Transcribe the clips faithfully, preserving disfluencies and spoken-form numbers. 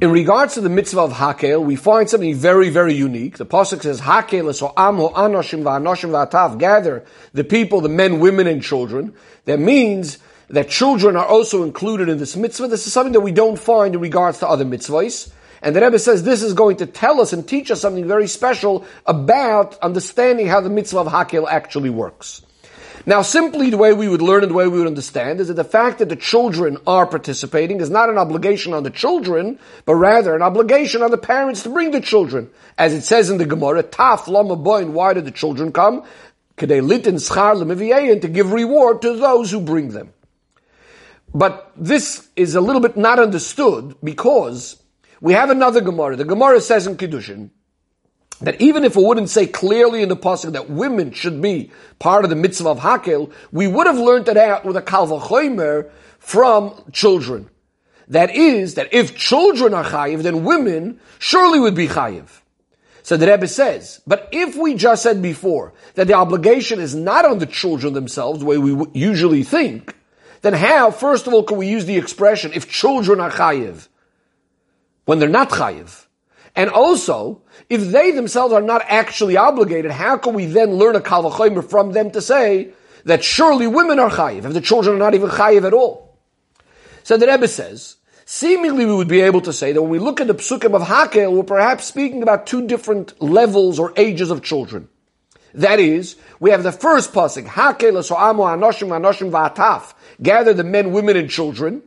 In regards to the mitzvah of Hakhel, we find something very, very unique. The pasuk says, Hakhel es ho'am ho'anoshim va'anoshim va'atav, gather the people, the men, women, and children. That means that children are also included in this mitzvah. This is something that we don't find in regards to other mitzvahs. And the Rebbe says this is going to tell us and teach us something very special about understanding how the mitzvah of Hakhel actually works. Now, simply the way we would learn and the way we would understand is that the fact that the children are participating is not an obligation on the children, but rather an obligation on the parents to bring the children. As it says in the Gemara, Taf Lama Boin, why did the children come? Kedei litin schar l'meviyein, to give reward to those who bring them. But this is a little bit not understood because we have another Gemara. The Gemara says in Kiddushin, that even if it wouldn't say clearly in the pasuk that women should be part of the mitzvah of Hakhel, we would have learned it out with a kal v'chomer from children. That is, that if children are chayiv, then women surely would be chayiv. So the Rebbe says, but if we just said before that the obligation is not on the children themselves, the way we usually think, then how, first of all, can we use the expression, if children are chayiv, when they're not chayiv? And also, if they themselves are not actually obligated, how can we then learn a kal v'chomer from them to say that surely women are chayiv, if the children are not even chayiv at all? So the Rebbe says, seemingly we would be able to say that when we look at the psukim of Hakhel, we're perhaps speaking about two different levels or ages of children. That is, we have the first pasuk, Hakhel so'amo anoshim anoshim va'ataf, gather the men, women, and children.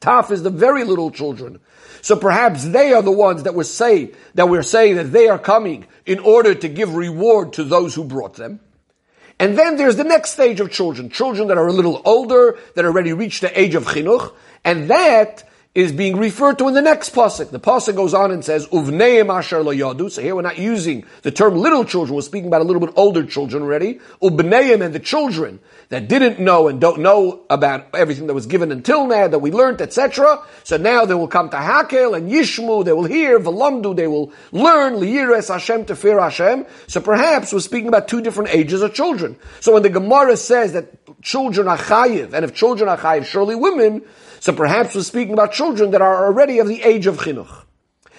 Taf is the very little children. So perhaps they are the ones that we're, say, that we're saying that they are coming in order to give reward to those who brought them. And then there's the next stage of children, children that are a little older, that already reached the age of Chinuch, and that is being referred to in the next pasuk. The pasuk goes on and says, Uvneim asher lo yadu. So here we're not using the term little children, we're speaking about a little bit older children already. Ubneim, and the children that didn't know and don't know about everything that was given until now, that we learned, et cetera. So now they will come to Hakhel and Yishmu, they will hear, Velamdu, they will learn, Liyires Hashem, to fear Hashem. So perhaps we're speaking about two different ages of children. So when the Gemara says that children are chayiv, and if children are chayiv, surely women, so perhaps we're speaking about children that are already of the age of chinuch.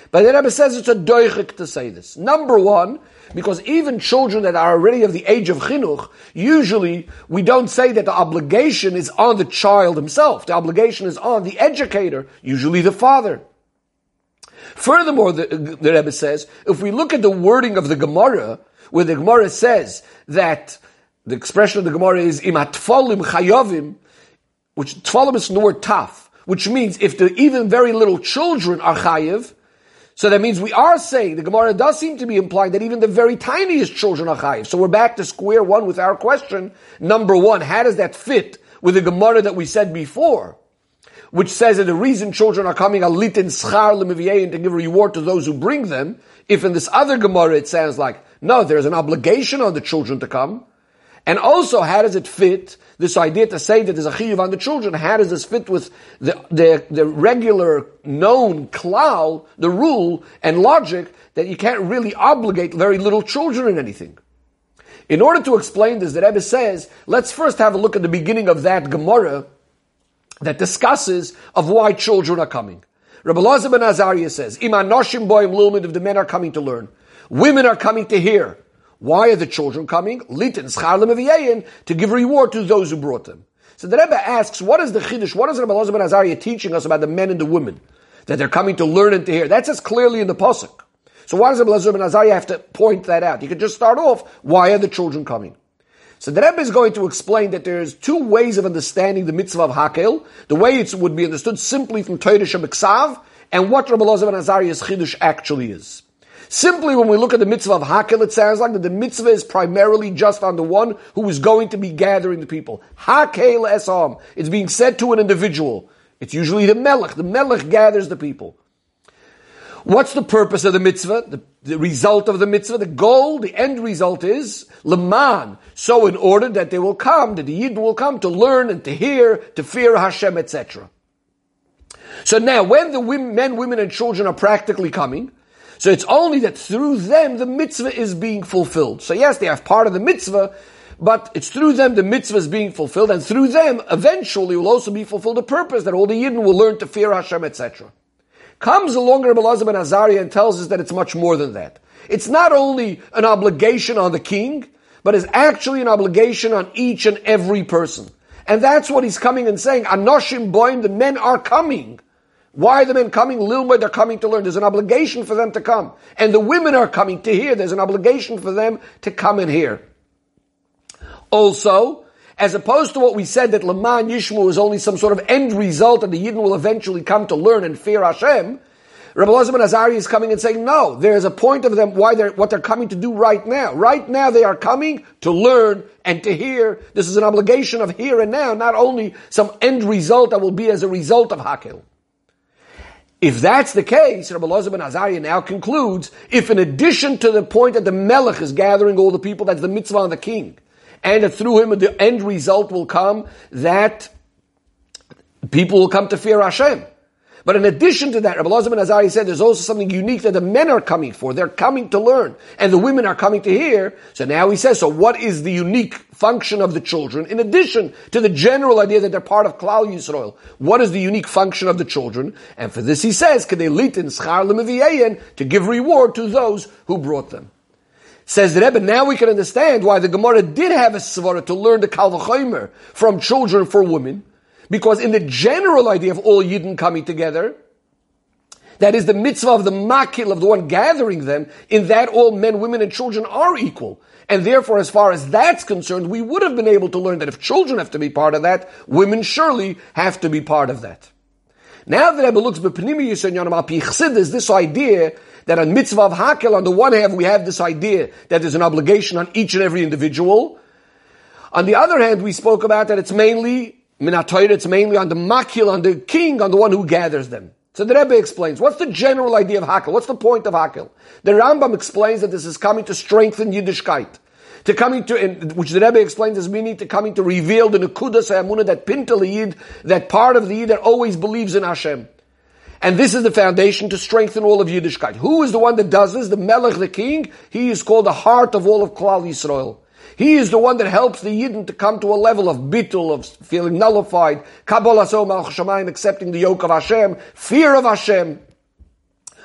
But the Rebbe says it's a doichik to say this. Number one, because even children that are already of the age of chinuch, usually we don't say that the obligation is on the child himself. The obligation is on the educator, usually the father. Furthermore, the, the Rebbe says, if we look at the wording of the Gemara, where the Gemara says that the expression of the Gemara is im hatfalim chayovim, which tfalim is the word taf, which means if the even very little children are chayiv, so that means we are saying, the Gemara does seem to be implying that even the very tiniest children are chayiv. So we're back to square one with our question. Number one, how does that fit with the Gemara that we said before, which says that the reason children are coming are litin schar l'meviyein, to give reward to those who bring them, if in this other Gemara it sounds like, no, there's an obligation on the children to come. And also, how does it fit, this idea to say that there's a chiyuv on the children, how does this fit with the, the, the regular known klal, the rule and logic, that you can't really obligate very little children in anything? In order to explain this, the Rebbe says, let's first have a look at the beginning of that Gemara that discusses of why children are coming. Rabbi Elazar ben Azariah says, Im anoshim boim lulmid, if the men are coming to learn, women are coming to hear. Why are the children coming? Litin schar l'meviyein, to give reward to those who brought them. So the Rebbe asks, what is the chiddush? What is Rabbi Elazar ben Azariah teaching us about the men and the women? That they're coming to learn and to hear. That says clearly in the pasuk. So why does Rabbi Elazar ben Azariah have to point that out? You could just start off, why are the children coming? So the Rebbe is going to explain that there's two ways of understanding the mitzvah of Hakhel. The way it would be understood simply from Torah shebiksav, and what Rabbi Elazar ben Azariah's chiddush actually is. Simply, when we look at the mitzvah of Hakhel, it sounds like that the mitzvah is primarily just on the one who is going to be gathering the people. Hakhel esam. It's being said to an individual. It's usually the Melech. The Melech gathers the people. What's the purpose of the mitzvah? The, the result of the mitzvah, the goal, the end result is leman. So in order that they will come, that the Yidden will come to learn and to hear, to fear Hashem, et cetera. So now, when the women, men, women, and children are practically coming, so it's only that through them the mitzvah is being fulfilled. So yes, they have part of the mitzvah, but it's through them the mitzvah is being fulfilled, and through them eventually will also be fulfilled the purpose that all the Yidden will learn to fear Hashem, et cetera. Comes along Rebbe Elazar ben Azariah and tells us that it's much more than that. It's not only an obligation on the king, but it's actually an obligation on each and every person. And that's what he's coming and saying. Anoshim boim, the men are coming. Why are the men coming? Lilmud, they're coming to learn. There's an obligation for them to come. And the women are coming to hear. There's an obligation for them to come and hear. Also, as opposed to what we said, that Laman Yishmu is only some sort of end result and the Yidden will eventually come to learn and fear Hashem, Rebbe Elazar ben Azariah is coming and saying, no, there's a point of them, why they're, what they're coming to do right now. Right now they are coming to learn and to hear. This is an obligation of here and now, not only some end result that will be as a result of Hakhel. If that's the case, Rebbe Elazar ben Azariah now concludes, if in addition to the point that the Melech is gathering all the people, that's the mitzvah on the king, and that through him the end result will come, that people will come to fear Hashem. But in addition to that, Rebbe Elazar ben Azariah said there's also something unique that the men are coming for. They're coming to learn, and the women are coming to hear. So now he says, so what is the unique function of the children? In addition to the general idea that they're part of Klal Yisrael, what is the unique function of the children? And for this he says, Kedei litin schar l'mevi'ein, to give reward to those who brought them. Says the Rebbe, now we can understand why the Gemara did have a svara to learn the kal v'chomer from children for women. Because in the general idea of all Yidden coming together, that is the mitzvah of the Makil, of the one gathering them, in that all men, women, and children are equal. And therefore, as far as that's concerned, we would have been able to learn that if children have to be part of that, women surely have to be part of that. Now the Rebbe looks at penimius and yonam al pi chsidus, this idea that on mitzvah of Hakhel, on the one hand, we have this idea that there's an obligation on each and every individual. On the other hand, we spoke about that it's mainly Minatoir, it's mainly on the Makil, on the king, on the one who gathers them. So the Rebbe explains, what's the general idea of Hakhel? What's the point of Hakhel? The Rambam explains that this is coming to strengthen Yiddishkeit, to coming to, which the Rebbe explains as meaning to coming to reveal the Nakuda Sayamunah, that Pintali Yid, that part of the Yid that always believes in Hashem. And this is the foundation to strengthen all of Yiddishkeit. Who is the one that does this? The Melech, the king. He is called the heart of all of Klal Yisrael. He is the one that helps the Yidden to come to a level of bitul, of feeling nullified, Kabbalas Ol Malchus Shemayim, accepting the yoke of Hashem, fear of Hashem.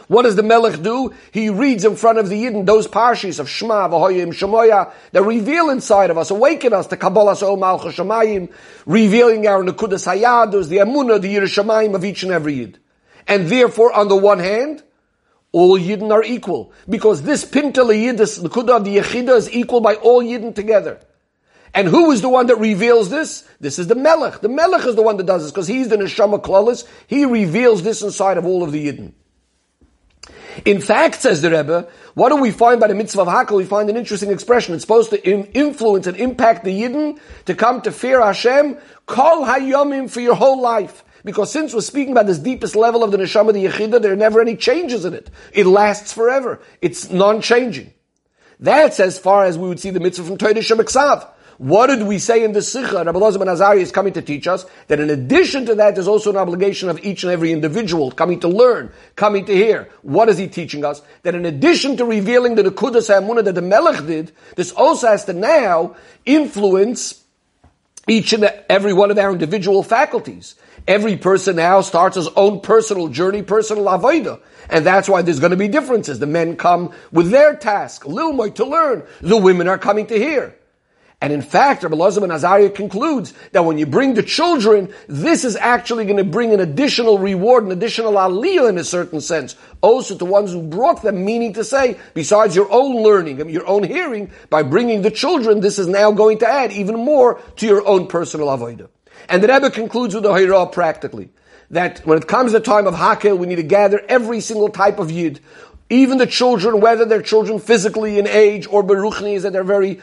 What does the Melech do? He reads in front of the Yidden those parshis of Shema, V'hoyim, Shemoya, that reveal inside of us, awaken us to Kabbalas Ol Malchus Shemayim, revealing our Nekudas hayados, the Emunah, the Yerushalayim of each and every Yid. And therefore, on the one hand, all Yidden are equal, because this Pintali Yid, this Nakuda of the Yechidah, is equal by all Yidden together. And who is the one that reveals this? This is the Melech. The Melech is the one that does this, because he's the Neshama Klolis. He reveals this inside of all of the Yidden. In fact, says the Rebbe, what do we find by the mitzvah of Hakhel? We find an interesting expression. It's supposed to im- influence and impact the Yidden to come to fear Hashem, kol hayomim, for your whole life. Because since we're speaking about this deepest level of the Neshama, the Yechidah, there are never any changes in it. It lasts forever. It's non-changing. That's as far as we would see the mitzvah from Torah shebiksav. What did we say in the Sikha? Rebbe Elazar ben Azariah is coming to teach us that in addition to that, there's also an obligation of each and every individual coming to learn, coming to hear. What is he teaching us? That in addition to revealing the Nekudas hayamunah that the Melech did, this also has to now influence each and every one of our individual faculties. Every person now starts his own personal journey, personal avodah. And that's why there's going to be differences. The men come with their task, Lilmoy, to learn. The women are coming to hear. And in fact, Rebbe Elazar ben Azariah concludes that when you bring the children, this is actually going to bring an additional reward, an additional aliyah in a certain sense, also to ones who brought them, meaning to say, besides your own learning and your own hearing, by bringing the children, this is now going to add even more to your own personal avodah. And the Rebbe concludes with the Hairah practically, that when it comes to the time of Hakhel, we need to gather every single type of Yid, even the children, whether they're children physically in age or beruchni, is that they're very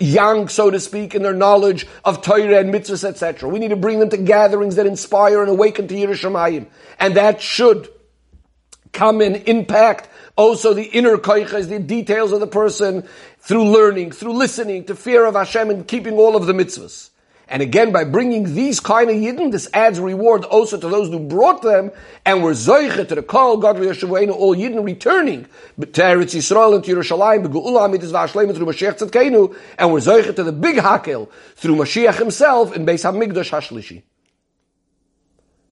young, so to speak, in their knowledge of Torah and mitzvahs, et cetera. We need to bring them to gatherings that inspire and awaken to Yerushalayim. And that should come and impact also the inner koiches, the details of the person, through learning, through listening, to fear of Hashem and keeping all of the mitzvahs. And again, by bringing these kind of Yidden, this adds reward also to those who brought them, and were zoichet to the kal, godly Yeshuvainu, all Yidden returning to Eretz Yisrael and to Yerushalayim, begu'ula mitzvah hashleim through Mashiach Tzadkeinu, and were zoichet to the big Hakhel through Mashiach himself in Beis Hamikdash Hashlishi.